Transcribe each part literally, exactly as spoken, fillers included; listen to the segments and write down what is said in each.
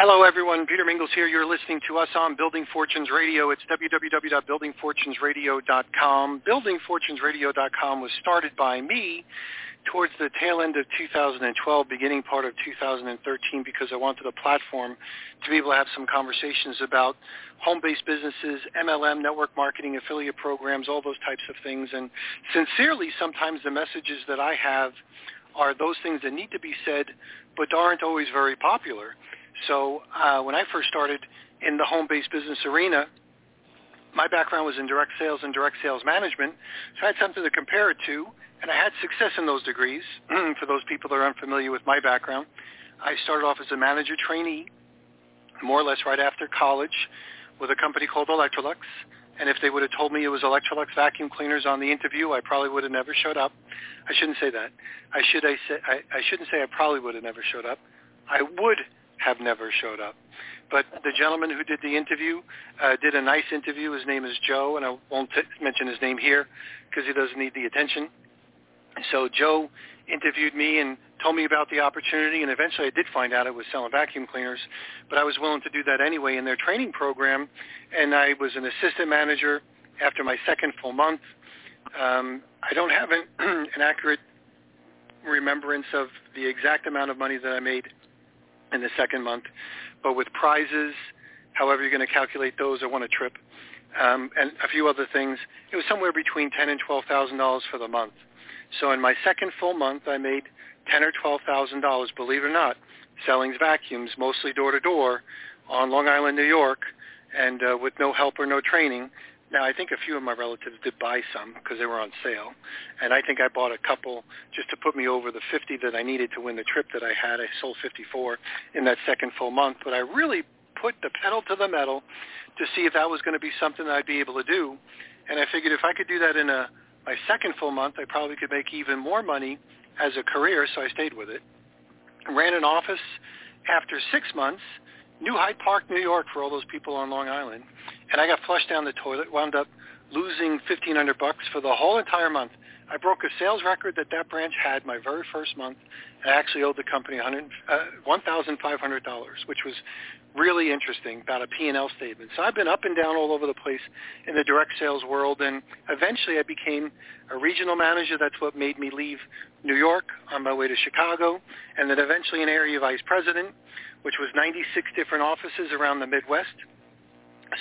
Hello, everyone. Peter Mingils here. You're listening to us on Building Fortunes Radio. It's w w w dot building fortunes radio dot com. building fortunes radio dot com was started by me towards the tail end of two thousand twelve, beginning part of two thousand thirteen, because I wanted a platform to be able to have some conversations about home-based businesses, M L M, network marketing, affiliate programs, all those types of things. And sincerely, sometimes the messages that I have are those things that need to be said but aren't always very popular. So uh, when I first started in the home-based business arena, my background was in direct sales and direct sales management. So I had something to compare it to, and I had success in those degrees. For those people that are unfamiliar with my background, I started off as a manager trainee, more or less right after college, with a company called Electrolux. And if they would have told me it was Electrolux vacuum cleaners on the interview, I probably would have never showed up. I shouldn't say that. I should. I, say, I, I shouldn't say I probably would have never showed up. I would have never showed up. But the gentleman who did the interview uh, did a nice interview. His name is Joe, and I won't t- mention his name here because he doesn't need the attention. So Joe interviewed me and told me about the opportunity, and eventually I did find out it was selling vacuum cleaners, but I was willing to do that anyway in their training program, and I was an assistant manager after my second full month. Um, I don't have an, an accurate remembrance of the exact amount of money that I made in the second month, but with prizes, however you're going to calculate those, I won a trip, um, and a few other things. It was somewhere between ten thousand dollars and twelve thousand dollars for the month. So in my second full month, I made ten thousand dollars or twelve thousand dollars, believe it or not, selling vacuums, mostly door-to-door, on Long Island, New York, and uh, with no help or no training. Now, I think a few of my relatives did buy some because they were on sale, and I think I bought a couple just to put me over the fifty that I needed to win the trip that I had. I sold fifty-four in that second full month, but I really put the pedal to the metal to see if that was going to be something that I'd be able to do, and I figured if I could do that in a, my second full month, I probably could make even more money as a career, so I stayed with it. Ran an office after six months, New Hyde Park, New York, for all those people on Long Island. And I got flushed down the toilet, wound up losing fifteen hundred bucks for the whole entire month. I broke a sales record that that branch had my very first month. I actually owed the company one thousand five hundred dollars, which was really interesting, about a P and L statement. So I've been up and down all over the place in the direct sales world, and eventually I became a regional manager. That's what made me leave New York on my way to Chicago, and then eventually an area vice president, which was ninety-six different offices around the Midwest.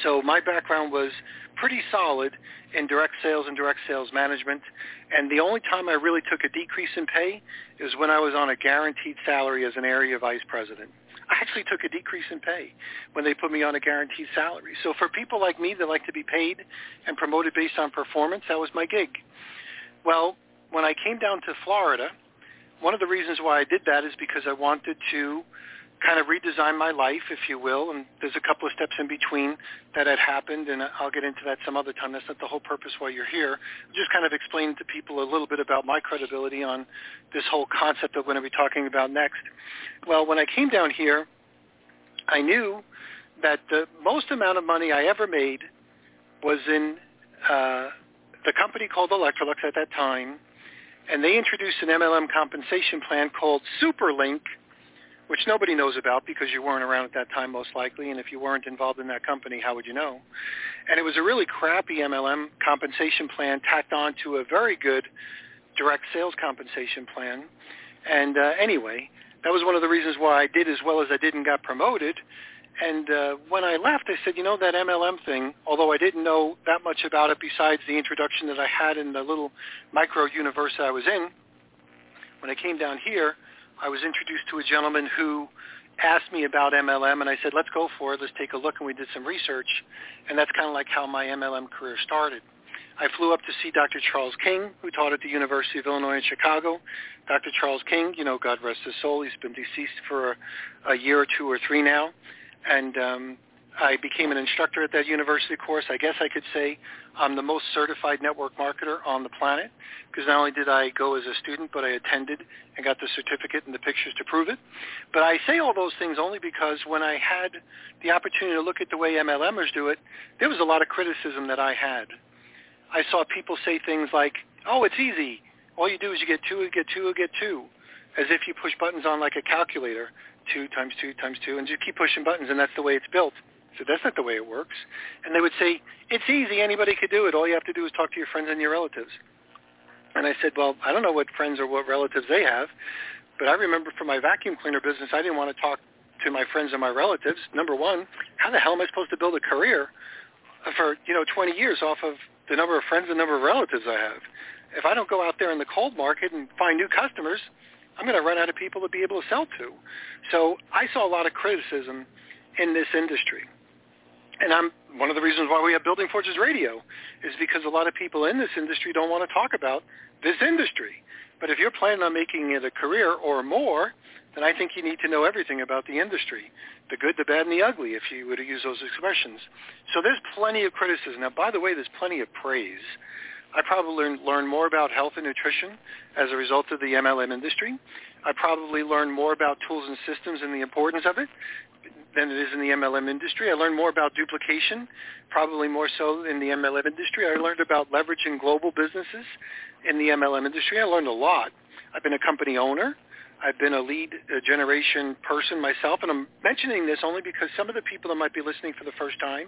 So my background was pretty solid in direct sales and direct sales management, and the only time I really took a decrease in pay is when I was on a guaranteed salary as an area vice president. I actually took a decrease in pay when they put me on a guaranteed salary. So for people like me that like to be paid and promoted based on performance, that was my gig. Well, when I came down to Florida, one of the reasons why I did that is because I wanted to kind of redesign my life, if you will, and there's a couple of steps in between that had happened, and I'll get into that some other time. That's not the whole purpose why you're here. I'll just kind of explain to people a little bit about my credibility on this whole concept of what I'm going to be talking about next. Well, when I came down here, I knew that the most amount of money I ever made was in uh, the company called Electrolux at that time, and they introduced an M L M compensation plan called Superlink, which nobody knows about because you weren't around at that time most likely, and if you weren't involved in that company, how would you know? And it was a really crappy M L M compensation plan tacked on to a very good direct sales compensation plan. And uh, anyway, that was one of the reasons why I did as well as I did and got promoted. And uh, when I left, I said, you know, that M L M thing, although I didn't know that much about it besides the introduction that I had in the little micro universe I was in, when I came down here, I was introduced to a gentleman who asked me about M L M, and I said, let's go for it. Let's take a look, and we did some research, and that's kind of like how my M L M career started. I flew up to see Doctor Charles King, who taught at the University of Illinois in Chicago. Doctor Charles King, you know, God rest his soul, he's been deceased for a, a year or two or three now, and um, I became an instructor at that university course. I guess I could say I'm the most certified network marketer on the planet, because not only did I go as a student, but I attended and got the certificate and the pictures to prove it. But I say all those things only because when I had the opportunity to look at the way M L Mers do it, there was a lot of criticism that I had. I saw people say things like, oh, it's easy. All you do is you get two, you get two, you get two, as if you push buttons on like a calculator, two times two times two, and you keep pushing buttons, and that's the way it's built. So that's not the way it works. And they would say, it's easy, anybody could do it. All you have to do is talk to your friends and your relatives. And I said, well, I don't know what friends or what relatives they have, but I remember for my vacuum cleaner business, I didn't want to talk to my friends and my relatives. Number one, how the hell am I supposed to build a career for, you know, twenty years off of the number of friends and number of relatives I have? If I don't go out there in the cold market and find new customers, I'm going to run out of people to be able to sell to. So I saw a lot of criticism in this industry. And I'm one of the reasons why we have Building Fortunes Radio is because a lot of people in this industry don't want to talk about this industry. But if you're planning on making it a career or more, then I think you need to know everything about the industry, the good, the bad, and the ugly, if you were to use those expressions. So there's plenty of criticism. Now, by the way, there's plenty of praise. I probably learned, learned more about health and nutrition as a result of the M L M industry. I probably learned more about tools and systems and the importance of it than it is in the M L M industry. I learned more about duplication, probably more so in the M L M industry. I learned about leveraging global businesses in the M L M industry. I learned a lot. I've been a company owner. I've been a lead generation person myself, and I'm mentioning this only because some of the people that might be listening for the first time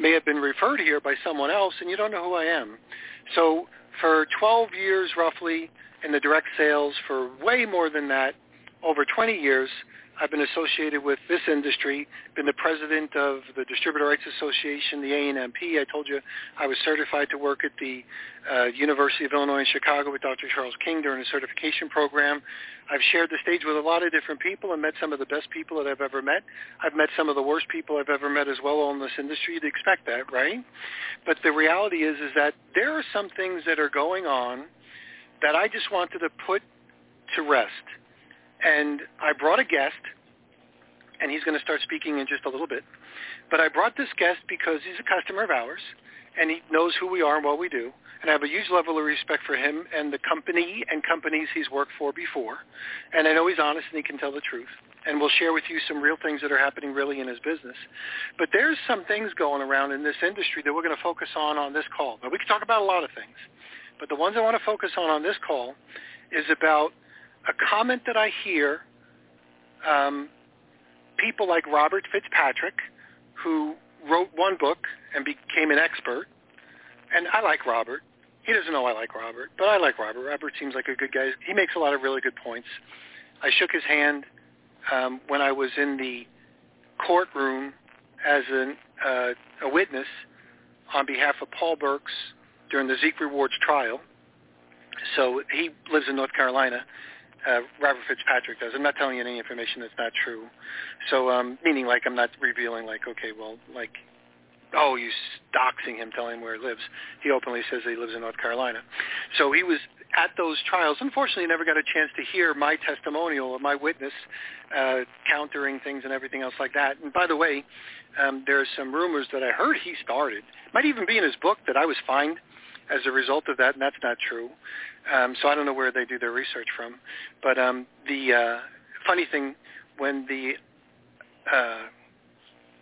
may have been referred here by someone else, and you don't know who I am. So for twelve years roughly in the direct sales, for way more than that, over twenty years, I've been associated with this industry, been the president of the Distributor Rights Association, the A N M P. I told you I was certified to work at the uh, University of Illinois in Chicago with Doctor Charles King during a certification program. I've shared the stage with a lot of different people and met some of the best people that I've ever met. I've met some of the worst people I've ever met as well all in this industry. You'd expect that, right? But the reality is, is that there are some things that are going on that I just wanted to put to rest. And I brought a guest, and he's going to start speaking in just a little bit. But I brought this guest because he's a customer of ours, and he knows who we are and what we do. And I have a huge level of respect for him and the company and companies he's worked for before. And I know he's honest and he can tell the truth. And we'll share with you some real things that are happening really in his business. But there's some things going around in this industry that we're going to focus on on this call. Now, we can talk about a lot of things, but the ones I want to focus on on this call is about a comment that I hear um, people like Robert Fitzpatrick, who wrote one book and became an expert, and I like Robert. He doesn't know I like Robert, but I like Robert. Robert seems like a good guy. He makes a lot of really good points. I shook his hand um, when I was in the courtroom as an, uh, a witness on behalf of Paul Burks during the Zeke Rewards trial. So he lives in North Carolina. Uh, Robert Fitzpatrick does. I'm not telling you any information that's not true. So um, meaning like I'm not revealing like, okay, well, like, oh, you doxing him, telling him where he lives. He openly says that he lives in North Carolina. So he was at those trials. Unfortunately, he never got a chance to hear my testimonial, my witness, uh, countering things and everything else like that. And by the way, um, there's some rumors that I heard he started. Might even be in his book that I was fined as a result of that, and that's not true. Um, so I don't know where they do their research from. But um, the uh, funny thing, when the uh,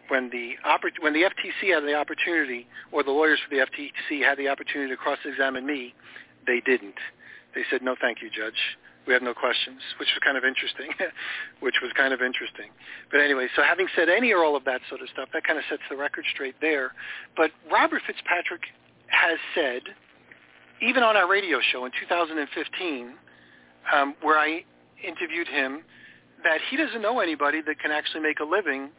when the oppor- when the F T C had the opportunity, or the lawyers for the F T C had the opportunity to cross-examine me, they didn't. They said, "No, thank you, Judge. We have no questions," which was kind of interesting, which was kind of interesting. But anyway, so having said any or all of that sort of stuff, that kind of sets the record straight there. But Robert Fitzpatrick has said, even on our radio show in two thousand fifteen, um, where I interviewed him, that he doesn't know anybody that can actually make a living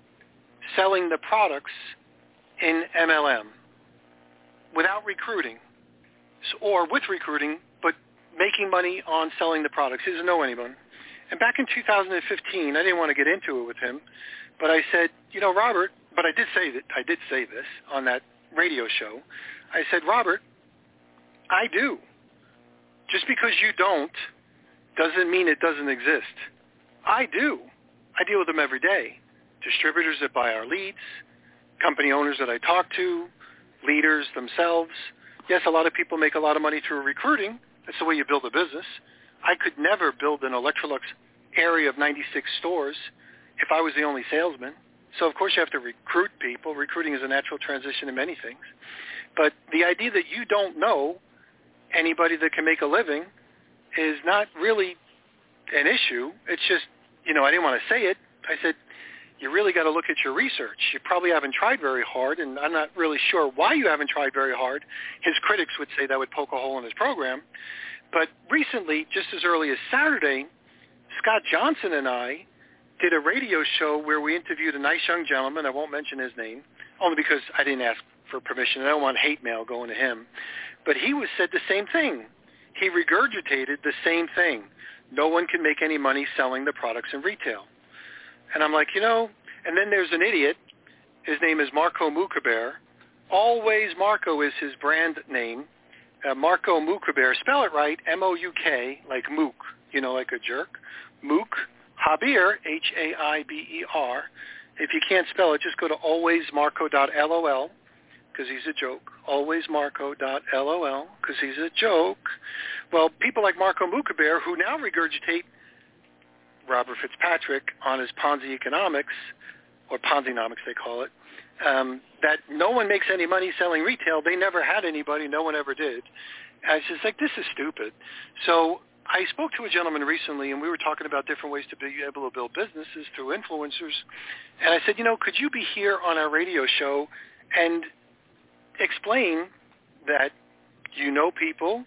selling the products in M L M without recruiting, so, or with recruiting, but making money on selling the products. He doesn't know anyone. And back in two thousand fifteen, I didn't want to get into it with him, but I said, you know, Robert, but I did say that I did say this on that radio show. I said, Robert, I do. Just because you don't doesn't mean it doesn't exist. I do. I deal with them every day. Distributors that buy our leads, company owners that I talk to, leaders themselves. Yes, a lot of people make a lot of money through recruiting. That's the way you build a business. I could never build an Electrolux area of ninety-six stores if I was the only salesman. So, of course, you have to recruit people. Recruiting is a natural transition in many things. But the idea that you don't know anybody that can make a living is not really an issue. It's just, you know, I didn't want to say it. I said, you really got to look at your research. You probably haven't tried very hard, and I'm not really sure why you haven't tried very hard. His critics would say that would poke a hole in his program. But recently, just as early as Saturday, Scott Johnson and I did a radio show where we interviewed a nice young gentleman. I won't mention his name, only because I didn't ask for permission. I don't want hate mail going to him. But he was said the same thing. He regurgitated the same thing. No one can make any money selling the products in retail. And I'm like, you know, and then there's an idiot. His name is Marco Mookaber. Always Marco is his brand name. Uh, Marco Mookaber. Spell it right, M O U K, like Mook, you know, like a jerk. Mook. Haber, H A I B E R. If you can't spell it, just go to always marco dot l o l because he's a joke. always marco dot l o l because he's a joke. Well, people like Marco Mookaber, who now regurgitate Robert Fitzpatrick on his Ponzi economics, or Ponzi-nomics they call it, um, that no one makes any money selling retail. They never had anybody. No one ever did. And I was just like, this is stupid. So I spoke to a gentleman recently, and we were talking about different ways to be able to build businesses through influencers. And I said, you know, could you be here on our radio show and explain that you know people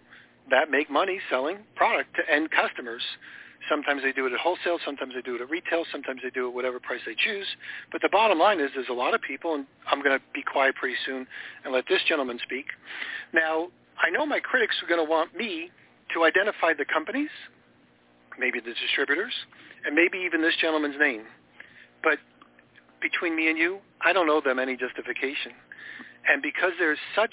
that make money selling product to end customers? Sometimes they do it at wholesale. Sometimes they do it at retail. Sometimes they do it at whatever price they choose. But the bottom line is there's a lot of people, and I'm going to be quiet pretty soon and let this gentleman speak. Now, I know my critics are going to want me to identify the companies, maybe the distributors, and maybe even this gentleman's name. But between me and you, I don't owe them any justification. And because there's such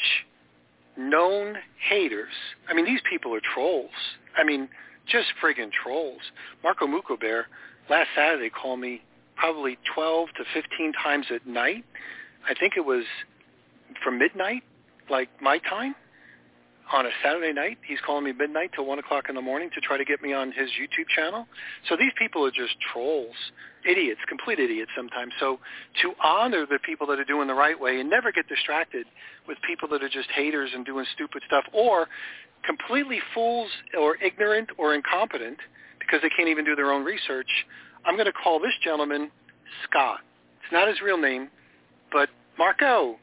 known haters, I mean, these people are trolls. I mean, just friggin' trolls. Marco Mookaber last Saturday called me probably twelve to fifteen times at night. I think it was from midnight, like my time. On a Saturday night, he's calling me midnight till one o'clock in the morning to try to get me on his YouTube channel. So these people are just trolls, idiots, complete idiots sometimes. So to honor the people that are doing the right way and never get distracted with people that are just haters and doing stupid stuff or completely fools or ignorant or incompetent because they can't even do their own research, I'm going to call this gentleman Scott. It's not his real name, but Marco.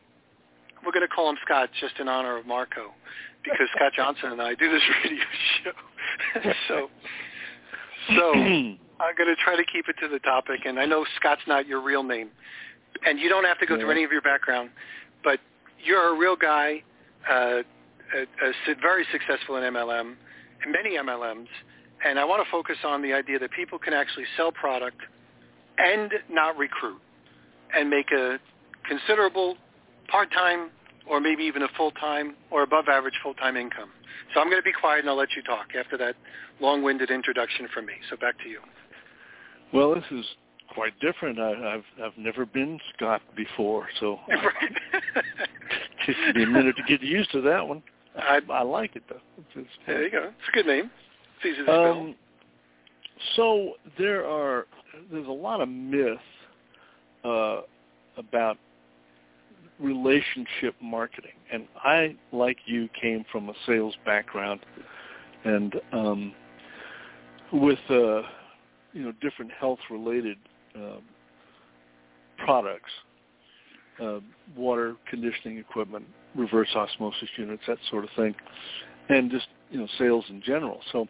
We're going to call him Scott just in honor of Marco. Because Scott Johnson and I do this radio show. so so I'm going to try to keep it to the topic. And I know Scott's not your real name. And you don't have to go yeah. through any of your background. But you're a real guy, uh, a, a very successful in M L M, and many M L Ms. And I want to focus on the idea that people can actually sell product and not recruit and make a considerable part-time or maybe even a full-time or above-average full-time income. So I'm going to be quiet, and I'll let you talk after that long-winded introduction from me. So back to you. Well, this is quite different. I, I've I've never been Scott before, so right. I, it took me a minute to get used to that one. I, I like it, though. It's, it's there you go. It's a good name. It's easy to spell. Um, so there are there's a lot of myths uh, about relationship marketing, and I, like you, came from a sales background, and um, with uh, you know different health-related uh, products, uh, water conditioning equipment, reverse osmosis units, that sort of thing, and just you know sales in general. So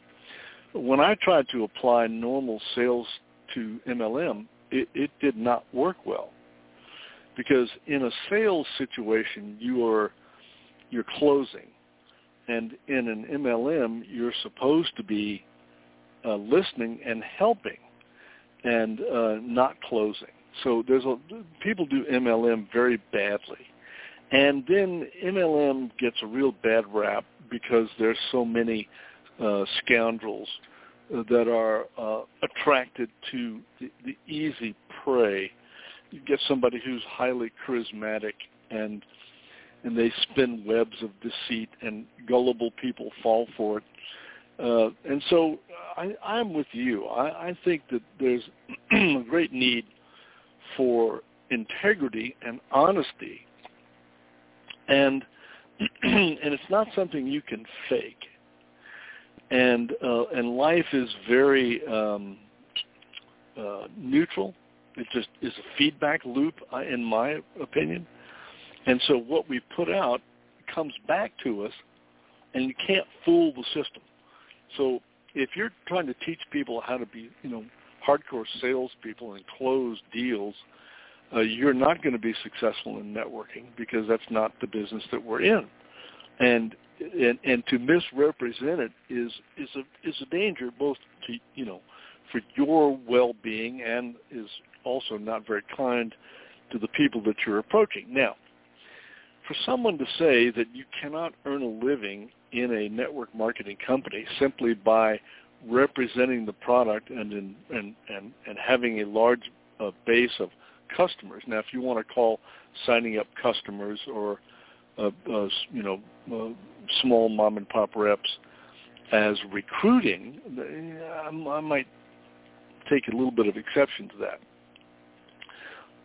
when I tried to apply normal sales to M L M, it, it did not work well. Because in a sales situation, you are, you're closing. And in an M L M, you're supposed to be uh, listening and helping and uh, not closing. So there's a, people do M L M very badly. And then M L M gets a real bad rap because there's so many uh, scoundrels that are uh, attracted to the, the easy prey you get somebody who's highly charismatic, and and they spin webs of deceit, and gullible people fall for it. Uh, and so I, I'm with you. I, I think that there's a great need for integrity and honesty, and and it's not something you can fake. And uh, and life is very um, uh, neutral. It just is a feedback loop, in my opinion. And so what we put out comes back to us, and you can't fool the system. So if you're trying to teach people how to be, you know, hardcore salespeople and close deals, uh, you're not going to be successful in networking, because that's not the business that we're in. And and, and to misrepresent it is is a is a danger, both to, you know, for your well-being, and is also not very kind to the people that you're approaching. Now, for someone to say that you cannot earn a living in a network marketing company simply by representing the product and in, and, and, and having a large uh, base of customers. Now, if you want to call signing up customers or uh, uh, you know uh, small mom and pop reps as recruiting, I, I might take a little bit of exception to that.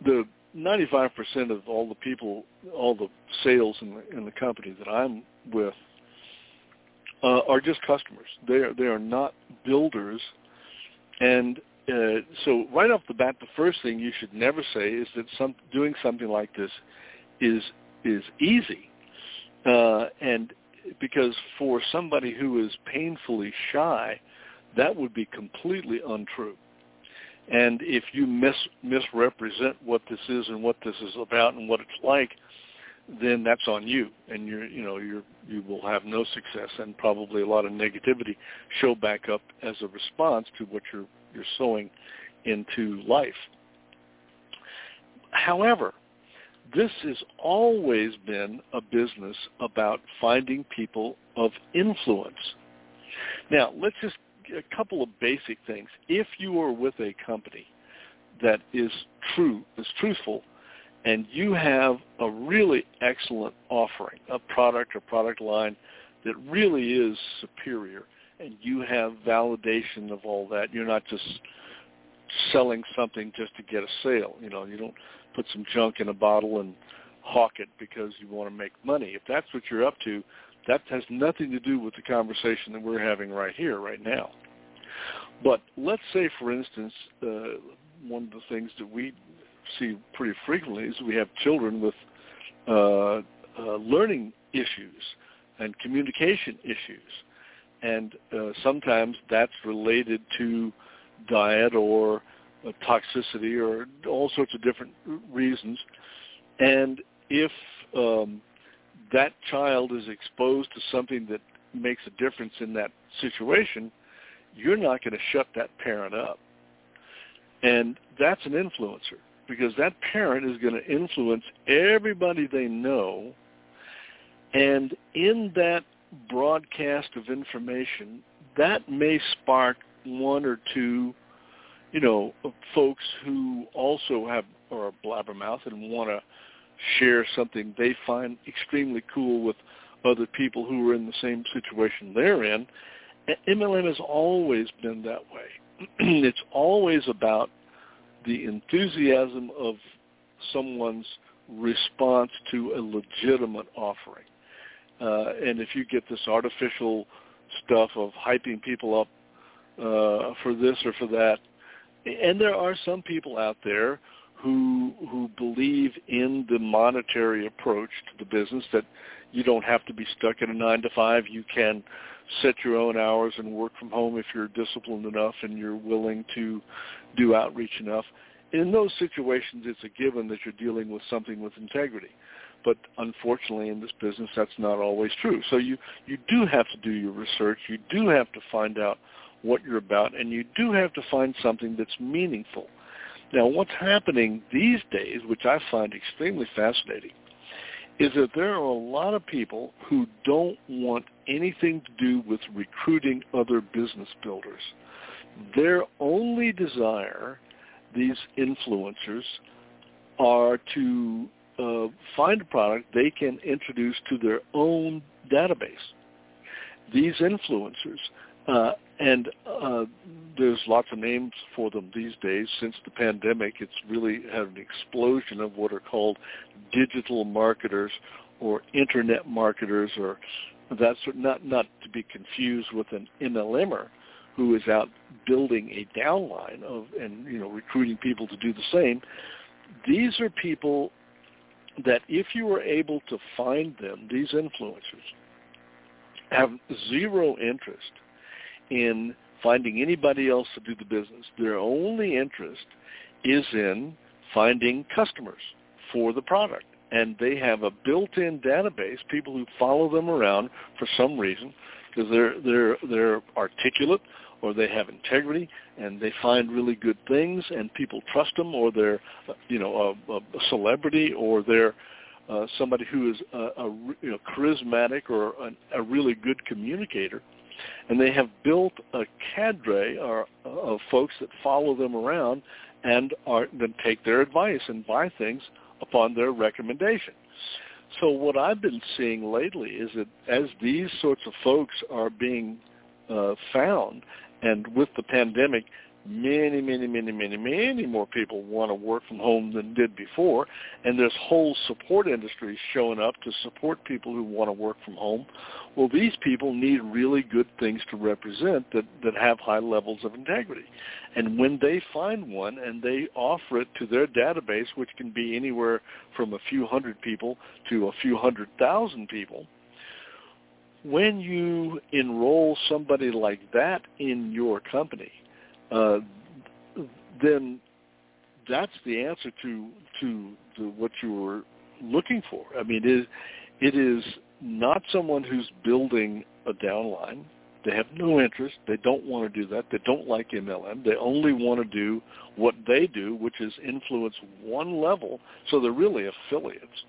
The ninety-five percent of all the people, all the sales in the, in the company that I'm with, Uh, are just customers. They are, they are not builders. And uh, so right off the bat, the first thing you should never say is that some, doing something like this is is easy. Uh, and because for somebody who is painfully shy, that would be completely untrue. And if you mis- misrepresent what this is and what this is about and what it's like, then that's on you, and you're, you know, you're, you will have no success, and probably a lot of negativity show back up as a response to what you're you're sowing into life. However, this has always been a business about finding people of influence. Now, let's just a couple of basic things. If you are with a company that is true, is truthful, and you have a really excellent offering, a product or product line that really is superior, and you have validation of all that. You're not just selling something just to get a sale. You know, you don't put some junk in a bottle and hawk it because you want to make money. If that's what you're up to, that has nothing to do with the conversation that we're having right here, right now. But let's say, for instance, uh, one of the things that we see pretty frequently is we have children with uh, uh, learning issues and communication issues, and uh, sometimes that's related to diet or uh, toxicity or all sorts of different reasons. And if um, that child is exposed to something that makes a difference in that situation, you're not going to shut that parent up, and that's an influencer, because that parent is going to influence everybody they know. And in that broadcast of information, that may spark one or two, you know, folks who also have, or are blabbermouth and want to share something they find extremely cool with other people who are in the same situation they're in. And M L M has always been that way. It's always about the enthusiasm of someone's response to a legitimate offering. Uh, and if you get this artificial stuff of hyping people up uh, for this or for that, and there are some people out there who who believe in the monetary approach to the business, that you don't have to be stuck in a nine to five. You can set your own hours and work from home if you're disciplined enough and you're willing to do outreach enough. In those situations, it's a given that you're dealing with something with integrity. But unfortunately, in this business, that's not always true. So you, you do have to do your research. You do have to find out what you're about, and you do have to find something that's meaningful. Now, what's happening these days, which I find extremely fascinating, is that there are a lot of people who don't want anything to do with recruiting other business builders. Their only desire, these influencers, are to uh, find a product they can introduce to their own database. These influencers, uh, and uh, there's lots of names for them these days. Since the pandemic, it's really had an explosion of what are called digital marketers or internet marketers, or that's not not to be confused with an M L M er who is out building a downline of and you know recruiting people to do the same. These are people that if you were able to find them, these influencers have zero interest in finding anybody else to do the business. Their only interest is in finding customers for the product. And they have a built-in database, people who follow them around for some reason, because they're, they're, they're articulate or they have integrity and they find really good things and people trust them, or they're you know, a, a celebrity, or they're uh, somebody who is a, a, you know, charismatic or a, a really good communicator. And they have built a cadre or, of folks that follow them around and are, then take their advice and buy things upon their recommendation. So what I've been seeing lately is that as these sorts of folks are being uh, found, and with the pandemic, many, many, many, many, many more people want to work from home than did before, and there's whole support industries showing up to support people who want to work from home. Well, these people need really good things to represent that, that have high levels of integrity. And when they find one and they offer it to their database, which can be anywhere from a few hundred people to a few hundred thousand people, when you enroll somebody like that in your company, Uh, then that's the answer to to the, what you were looking for. I mean, it is, it is not someone who's building a downline. They have no interest. They don't want to do that. They don't like M L M. They only want to do what they do, which is influence one level. So they're really affiliates.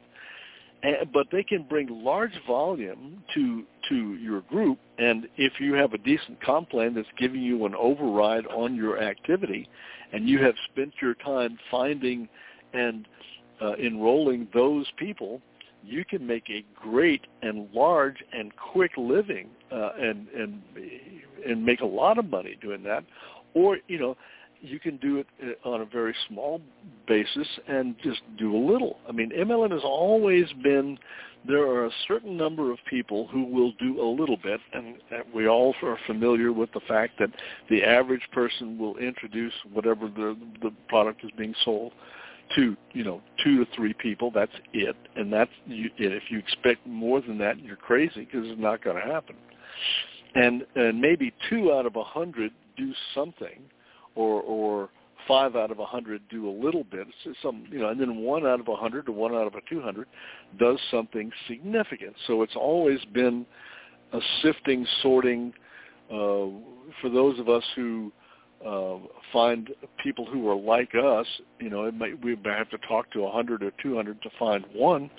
And, but they can bring large volume to to your group, and if you have a decent comp plan that's giving you an override on your activity, and you have spent your time finding and uh, enrolling those people, you can make a great and large and quick living, uh, and and and make a lot of money doing that, or you know. You can do it on a very small basis and just do a little. I mean, M L M has always been, there are a certain number of people who will do a little bit, and we all are familiar with the fact that the average person will introduce whatever the, the product is being sold to, you know, two to three people. That's it, and that's it. If you expect more than that, you're crazy, because it's not going to happen. And, and maybe two out of a hundred do something, or or five out of a hundred do a little bit, some, you know, and then one out of a hundred or one out of a two hundred does something significant. So it's always been a sifting, sorting. Uh, for those of us who uh, find people who are like us, you know, it might, we might have to talk to a hundred or two hundred to find one.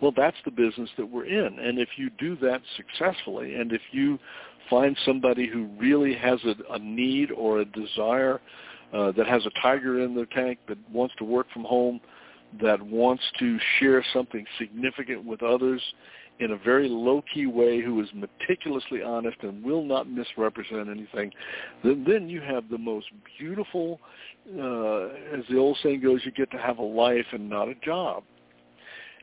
Well, that's the business that we're in, and if you do that successfully, and if you find somebody who really has a, a need or a desire, uh, that has a tiger in their tank, that wants to work from home, that wants to share something significant with others in a very low-key way, who is meticulously honest and will not misrepresent anything, then, then you have the most beautiful, uh, as the old saying goes, you get to have a life and not a job.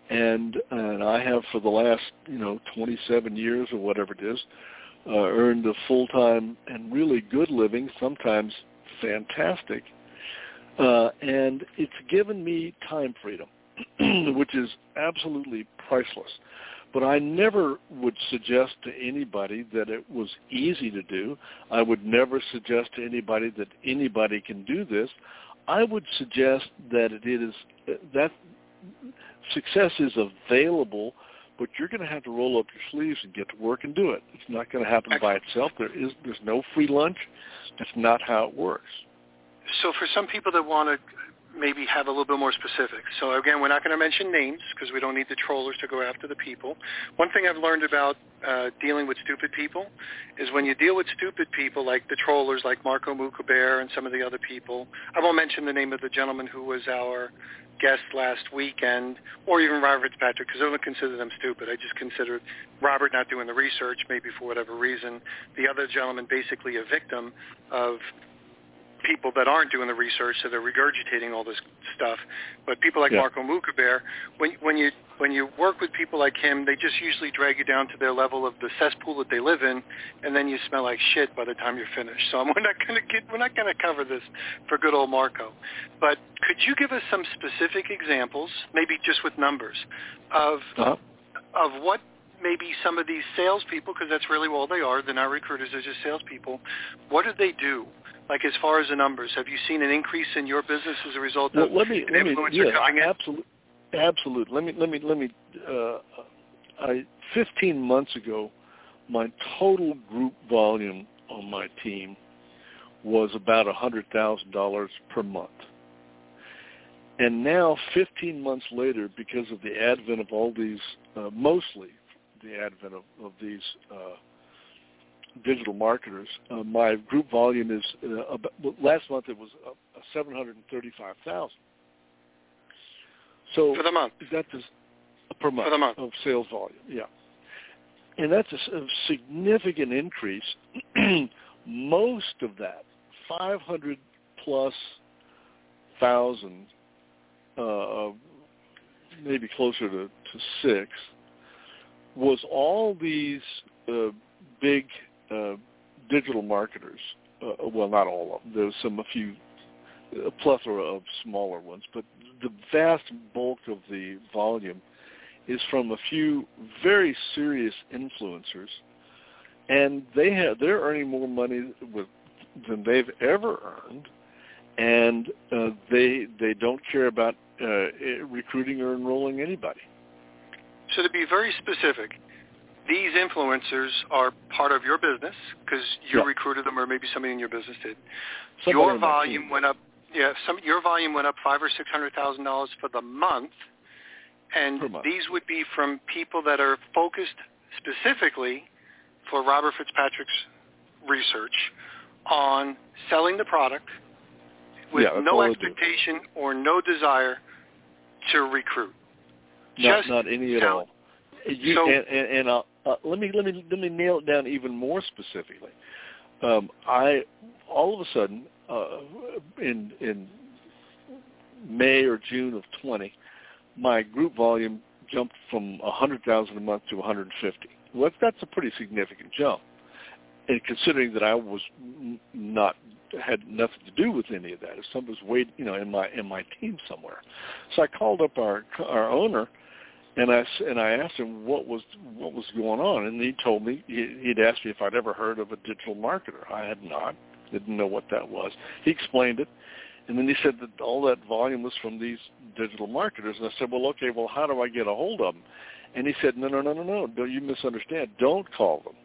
And, and I have for the last, you know, twenty-seven years or whatever it is, Uh, earned a full-time and really good living, sometimes fantastic, uh, and it's given me time freedom, which is absolutely priceless. But I never would suggest to anybody that it was easy to do. I would never suggest to anybody that anybody can do this. I would suggest that it is that success is available, but you're going to have to roll up your sleeves and get to work and do it. It's not going to happen by itself. There is there's no free lunch. That's not how it works. So for some people that want to maybe have a little bit more specifics, so again, we're not going to mention names because we don't need the trollers to go after the people. One thing I've learned about uh, dealing with stupid people is when you deal with stupid people like the trollers, like Marco Mookaber and some of the other people. I won't mention the name of the gentleman who was our guest last weekend, or even Robert Fitzpatrick, because I don't consider them stupid. I just consider Robert not doing the research, maybe for whatever reason. The other gentleman basically a victim of people that aren't doing the research, so they're regurgitating all this stuff. But people like yeah. Marco Mookaber, when when you when you work with people like him, they just usually drag you down to their level of the cesspool that they live in, and then you smell like shit by the time you're finished. So we're not going to get we're not going to cover this for good old Marco. But could you give us some specific examples, maybe just with numbers, of uh-huh. of what maybe some of these salespeople, because that's really all they are. They're not recruiters; they're just salespeople. What do they do? Like as far as the numbers, have you seen an increase in your business as a result well, of let me, an let me, influencer yeah, coming in? Absolutely, absolutely. Let me, let me, let me. Uh, I fifteen months ago, my total group volume on my team was about a hundred thousand dollars per month, and now fifteen months later, because of the advent of all these, uh, mostly the advent of, of these. Uh, digital marketers, uh, my group volume is, uh, about, last month it was uh, seven hundred thirty-five thousand. So for the month. That is per month, for the month of sales volume, yeah. And that's a, a significant increase. Most of that, five hundred plus thousand, uh, maybe closer to, to six, was all these uh, big Uh, digital marketers, uh, well, not all of them. There's some, a few, a plethora of smaller ones, but the vast bulk of the volume is from a few very serious influencers, and they have they're earning more money with, than they've ever earned, and uh, they they don't care about uh, recruiting or enrolling anybody. So to be very specific, these influencers are part of your business because you yeah. recruited them, or maybe somebody in your business did. Somebody your volume went up, yeah. Some your volume went up five or six hundred thousand dollars for the month, and month. These would be from people that are focused specifically for Robert Fitzpatrick's research on selling the product with yeah, no expectation or no desire to recruat. Not, Just not any at all. all. You, so, and and, and I'll, uh, let me let me let me nail it down even more specifically. Um, I all of a sudden uh, in in May or June of twenty, my group volume jumped from a hundred thousand a month to one hundred and fifty. Well, that's a pretty significant jump, and considering that I was not had nothing to do with any of that. If somebody was waiting, you know, in my in my team somewhere, so I called up our our owner. And I, and I asked him what was what was going on, and he told me, he'd asked me if I'd ever heard of a digital marketer. I had not, didn't know what that was. He explained it, and then he said that all that volume was from these digital marketers. And I said, well, okay, well, how do I get a hold of them? And he said, no, no, no, no, no, no, you misunderstand. Don't call them.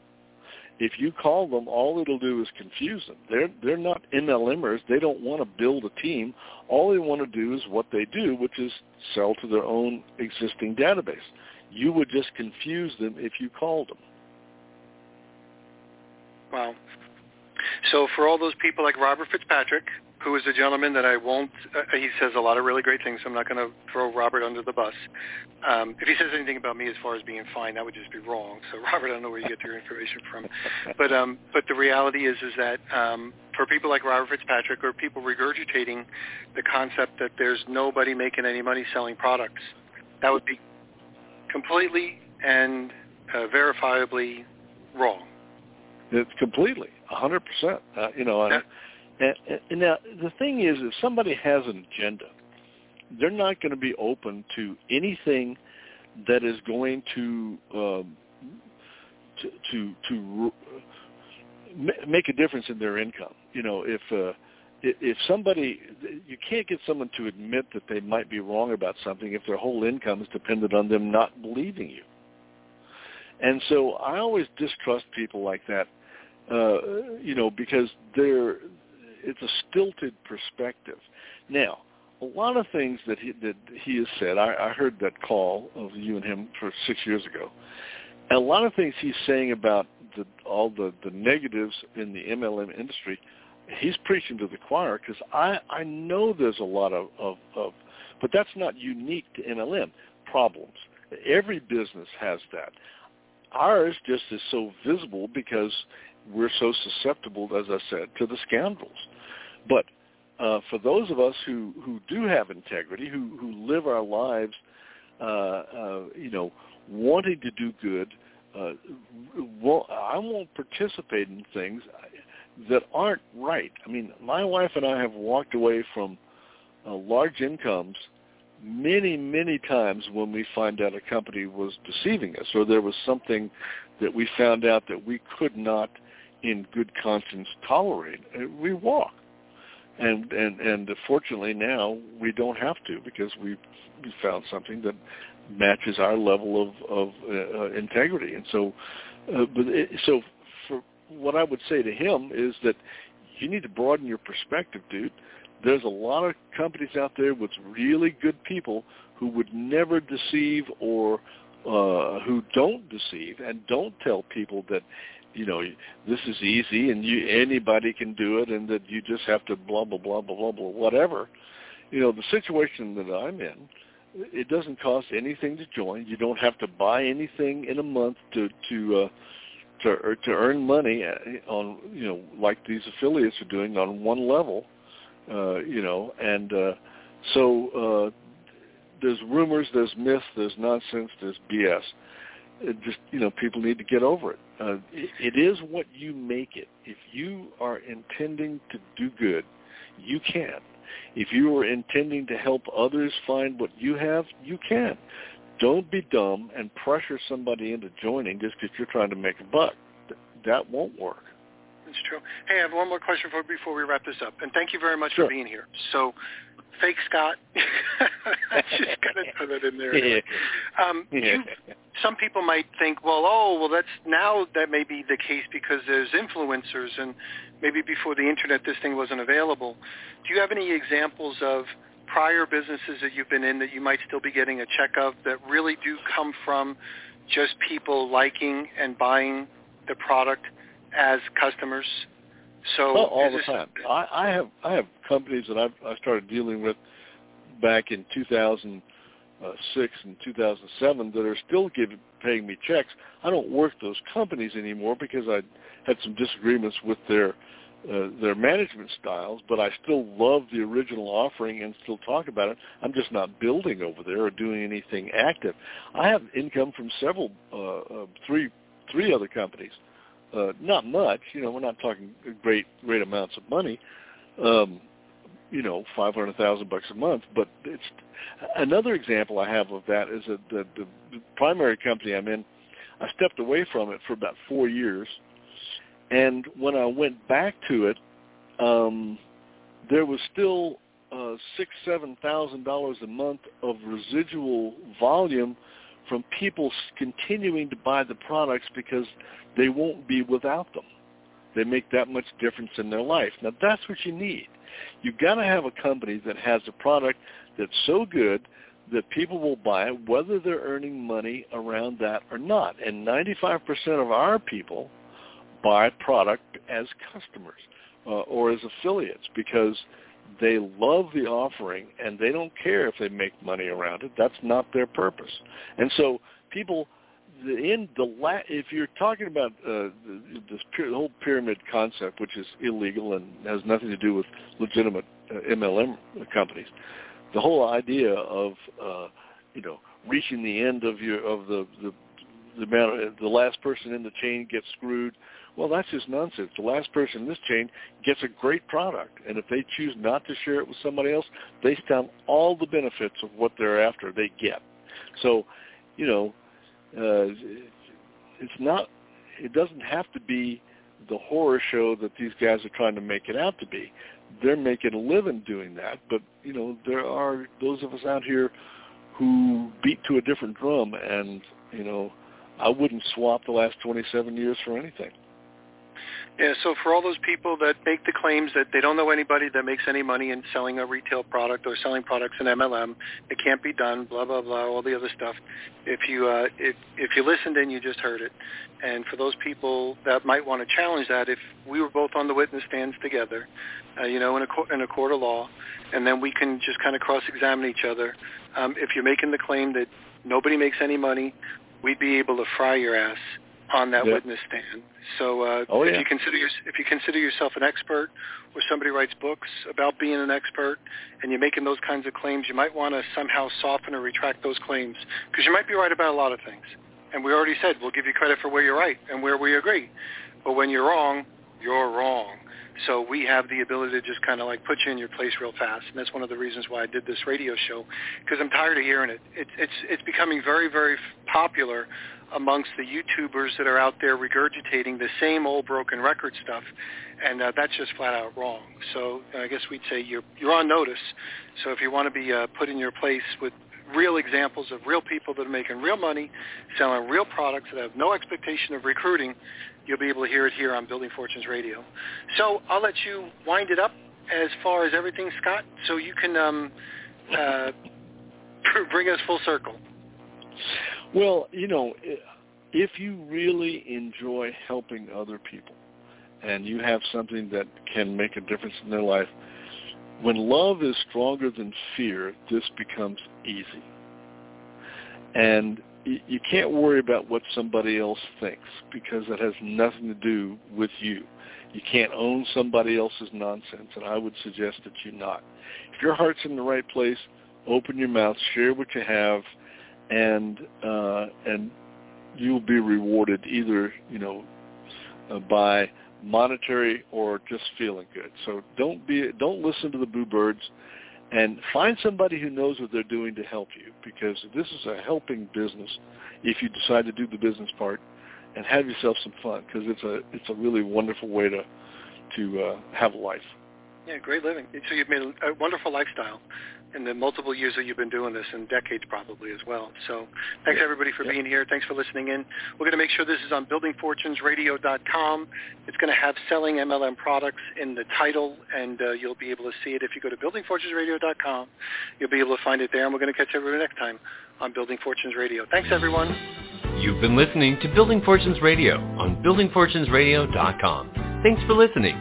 If you call them, all it'll do is confuse them. They're, they're not M L Mers. They don't want to build a team. All they want to do is what they do, which is sell to their own existing database. You would just confuse them if you called them. Wow. So for all those people like Robert Fitzpatrick, who is a gentleman that I won't, uh, he says a lot of really great things, so I'm not going to throw Robert under the bus. Um, if he says anything about me as far as being fine, that would just be wrong. So Robert, I don't know where you get your information from. But um, but the reality is is that um, for people like Robert Fitzpatrick or people regurgitating the concept that there's nobody making any money selling products, that would be completely and uh, verifiably wrong. It's completely, one hundred percent. Uh, you know, I... And, and now, the thing is, if somebody has an agenda, they're not going to be open to anything that is going to um, to to, to re- make a difference in their income. You know, if uh, if somebody, you can't get someone to admit that they might be wrong about something if their whole income is dependent on them not believing you. And so I always distrust people like that, uh, you know, because they're... It's a stilted perspective. Now, a lot of things that he, that he has said, I, I heard that call of you and him for six years ago, And a lot of things he's saying about the, all the, the negatives in the M L M industry, he's preaching to the choir, because I, I know there's a lot of, of, of, but that's not unique to M L M problems. Every business has that. Ours just is so visible because we're so susceptible, as I said, to the scoundrels. But uh, for those of us who, who do have integrity, who, who live our lives, uh, uh, you know, wanting to do good, uh, well, I won't participate in things that aren't right. I mean, my wife and I have walked away from uh, large incomes many, many times when we find out a company was deceiving us, or there was something that we found out that we could not, in good conscience, tolerate. We walk. And, and, and fortunately now we don't have to, because we found something that matches our level of, of uh, integrity. And so, uh, but it, so for what I would say to him is that you need to broaden your perspective, dude. There's a lot of companies out there with really good people who would never deceive, or uh, who don't deceive and don't tell people that, you know, this is easy and you, anybody can do it, and that you just have to blah, blah, blah, blah, blah, blah, whatever. You know, the situation that I'm in, it doesn't cost anything to join. You don't have to buy anything in a month to to uh, to, to earn money on, you know, like these affiliates are doing on one level. Uh, you know, and uh, so uh, there's rumors, there's myths, there's nonsense, there's B S. It just, you know, people need to get over it. Uh, it. It is what you make it. If you are intending to do good, you can. If you are intending to help others find what you have, you can. Don't be dumb and pressure somebody into joining just because you're trying to make a buck. That won't work. It's true. Hey, I have one more question for before we wrap this up. And thank you very much sure. for being here. So, fake Scott. I just got to throw that in there. Anyway. Um, you, some people might think, well, oh, well, that's now that may be the case because there's influencers, and maybe before the internet this thing wasn't available. Do you have any examples of prior businesses that you've been in that you might still be getting a check of that really do come from just people liking and buying the product as customers? So well, all the this, time. I, I have I have companies that I've, I started dealing with back in two thousand six and two thousand seven that are still giving, paying me checks. I don't work those companies anymore because I had some disagreements with their uh, their management styles, but I still love the original offering and still talk about it. I'm just not building over there or doing anything active. I have income from several, uh, uh, three three other companies. Uh, not much, you know, we're not talking great great amounts of money, um, you know, five hundred thousand dollars bucks a month. But it's another example I have of that is that the, the primary company I'm in, I stepped away from it for about four years. And when I went back to it, um, there was still uh, six thousand dollars, seven thousand dollars a month of residual volume from people continuing to buy the products because they won't be without them. They make that much difference in their life. Now, that's what you need. You've got to have a company that has a product that's so good that people will buy it, whether they're earning money around that or not. And ninety-five percent of our people buy product as customers uh, or as affiliates because they love the offering, and they don't care if they make money around it. That's not their purpose. And so people, the in the la, if you're talking about uh, this py- the whole pyramid concept, which is illegal and has nothing to do with legitimate uh, M L M companies, the whole idea of uh, you know reaching the end of your of the the the, amount, the last person in the chain gets screwed. Well, that's just nonsense. The last person in this chain gets a great product, and if they choose not to share it with somebody else, they stand all the benefits of what they're after they get. So, you know, uh, it's not, it doesn't have to be the horror show that these guys are trying to make it out to be. They're making a living doing that, but, you know, there are those of us out here who beat to a different drum, and, you know, I wouldn't swap the last twenty-seven years for anything. Yeah, so for all those people that make the claims that they don't know anybody that makes any money in selling a retail product or selling products in M L M, it can't be done, blah, blah, blah, all the other stuff. If you uh, if, if you listened in, you just heard it. And for those people that might want to challenge that, if we were both on the witness stands together, uh, you know, in a, co- in a court of law, and then we can just kind of cross-examine each other. Um, if you're making the claim that nobody makes any money, we'd be able to fry your ass on that yeah. witness stand. So uh, oh, if yeah. you consider your, if you consider yourself an expert, or somebody writes books about being an expert, and you're making those kinds of claims, you might want to somehow soften or retract those claims, because you might be right about a lot of things. And we already said we'll give you credit for where you're right and where we agree. But when you're wrong, you're wrong. So we have the ability to just kind of like put you in your place real fast. And that's one of the reasons why I did this radio show, because I'm tired of hearing it. It's it's it's becoming very, very popular amongst the YouTubers that are out there regurgitating the same old broken record stuff, and uh, that's just flat out wrong. So I guess we'd say you're you're on notice. So if you want to be uh, put in your place with real examples of real people that are making real money, selling real products that have no expectation of recruiting, you'll be able to hear it here on Building Fortunes Radio. So I'll let you wind it up as far as everything, Scott, so you can um, uh, bring us full circle. Well, you know, if you really enjoy helping other people and you have something that can make a difference in their life, when love is stronger than fear, this becomes easy. And you can't worry about what somebody else thinks, because that has nothing to do with you. You can't own somebody else's nonsense, and I would suggest that you not. If your heart's in the right place, open your mouth, share what you have, and uh, and you'll be rewarded either, you know, uh, by monetary or just feeling good. So don't be don't listen to the boo birds, and find somebody who knows what they're doing to help you, because this is a helping business if you decide to do the business part, and have yourself some fun, because it's a it's a really wonderful way to to uh, have a life. Yeah, great living. So you've made a wonderful lifestyle in the multiple years that you've been doing this, and decades probably as well. So thanks, yeah. everybody, for yeah. being here. Thanks for listening in. We're going to make sure this is on building fortunes radio dot com. It's going to have Selling M L M Products in the title, and uh, you'll be able to see it. If you go to building fortunes radio dot com, you'll be able to find it there, and we're going to catch everybody next time on Building Fortunes Radio. Thanks, everyone. You've been listening to Building Fortunes Radio on building fortunes radio dot com. Thanks for listening.